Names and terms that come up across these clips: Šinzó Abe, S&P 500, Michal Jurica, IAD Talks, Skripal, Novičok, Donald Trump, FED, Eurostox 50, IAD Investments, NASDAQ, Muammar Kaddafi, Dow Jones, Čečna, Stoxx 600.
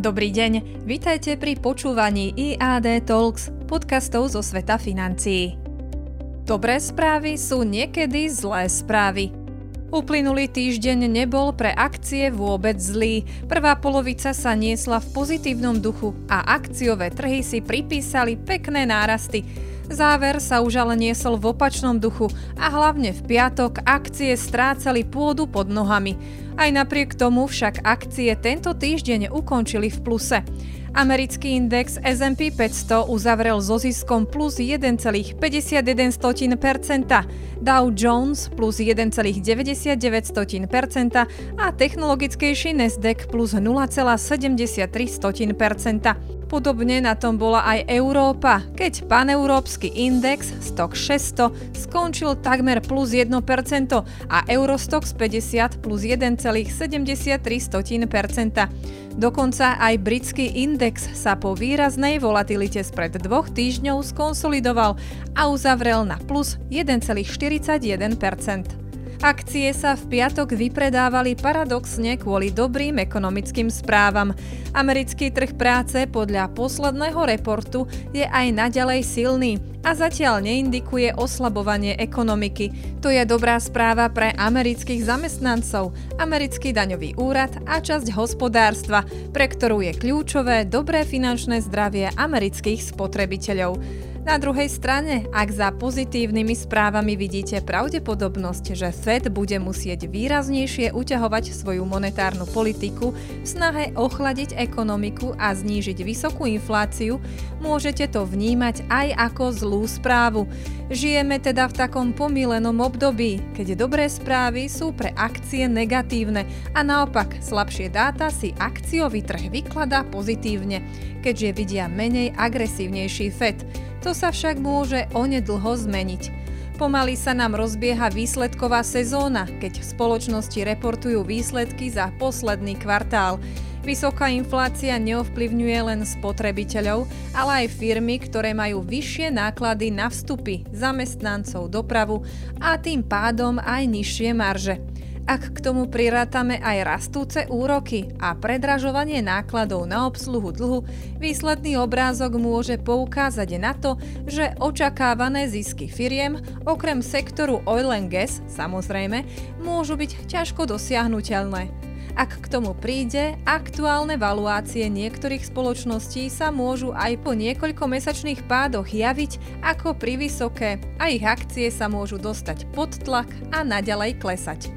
Dobrý deň, vitajte pri počúvaní IAD Talks, podcastov zo sveta financií. Dobré správy sú niekedy zlé správy. Uplynulý týždeň nebol pre akcie vôbec zlý, prvá polovica sa niesla v pozitívnom duchu a akciové trhy si pripísali pekné nárasty. Záver sa už ale niesol v opačnom duchu a hlavne v piatok akcie strácali pôdu pod nohami. Aj napriek tomu však akcie tento týždeň ukončili v pluse. Americký index S&P 500 uzavrel so ziskom plus 1,51%, Dow Jones plus 1,99% a technologickejší NASDAQ plus 0,73%. Podobne na tom bola aj Európa, keď paneurópsky index Stoxx 600 skončil takmer plus 1% a Eurostox 50 plus 1,73%. Dokonca aj britský index sa po výraznej volatilite spred 2 týždňov skonsolidoval a uzavrel na plus 1,41%. Akcie sa v piatok vypredávali paradoxne kvôli dobrým ekonomickým správam. Americký trh práce podľa posledného reportu je aj naďalej silný a zatiaľ neindikuje oslabovanie ekonomiky. To je dobrá správa pre amerických zamestnancov, americký daňový úrad a časť hospodárstva, pre ktorú je kľúčové dobré finančné zdravie amerických spotrebiteľov. Na druhej strane, ak za pozitívnymi správami vidíte pravdepodobnosť, že FED bude musieť výraznejšie uťahovať svoju monetárnu politiku v snahe ochladiť ekonomiku a znížiť vysokú infláciu, môžete to vnímať aj ako zlú správu. Žijeme teda v takom pomýlenom období, keď dobré správy sú pre akcie negatívne a naopak slabšie dáta si akciový trh vykladá pozitívne, keďže vidia menej agresívnejší FED. To sa však môže onedlho zmeniť. Pomaly sa nám rozbieha výsledková sezóna, keď spoločnosti reportujú výsledky za posledný kvartál. Vysoká inflácia neovplyvňuje len spotrebiteľov, ale aj firmy, ktoré majú vyššie náklady na vstupy, zamestnancov, dopravu a tým pádom aj nižšie marže. Ak k tomu prirátame aj rastúce úroky a predražovanie nákladov na obsluhu dlhu, výsledný obrázok môže poukázať na to, že očakávané zisky firiem, okrem sektoru oil and gas, samozrejme, môžu byť ťažko dosiahnuteľné. Ak k tomu príde, aktuálne valuácie niektorých spoločností sa môžu aj po niekoľkomesačných pádoch javiť ako privysoké a ich akcie sa môžu dostať pod tlak a naďalej klesať.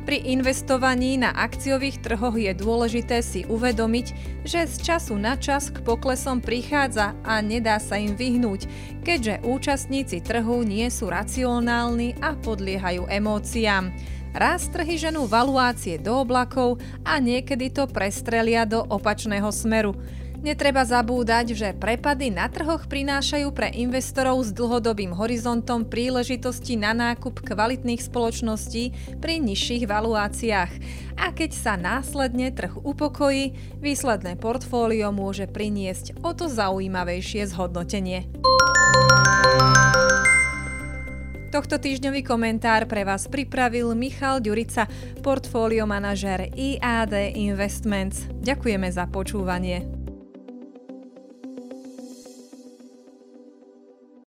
Pri investovaní na akciových trhoch je dôležité si uvedomiť, že z času na čas k poklesom prichádza a nedá sa im vyhnúť, keďže účastníci trhu nie sú racionálni a podliehajú emóciám. Raz trhy ženú valuácie do oblakov a niekedy to prestrelia do opačného smeru. Netreba zabúdať, že prepady na trhoch prinášajú pre investorov s dlhodobým horizontom príležitosti na nákup kvalitných spoločností pri nižších valuáciách. A keď sa následne trh upokojí, výsledné portfólio môže priniesť o to zaujímavejšie zhodnotenie. Tohto týždňový komentár pre vás pripravil Michal Jurica, portfólio manažér IAD Investments. Ďakujeme za počúvanie.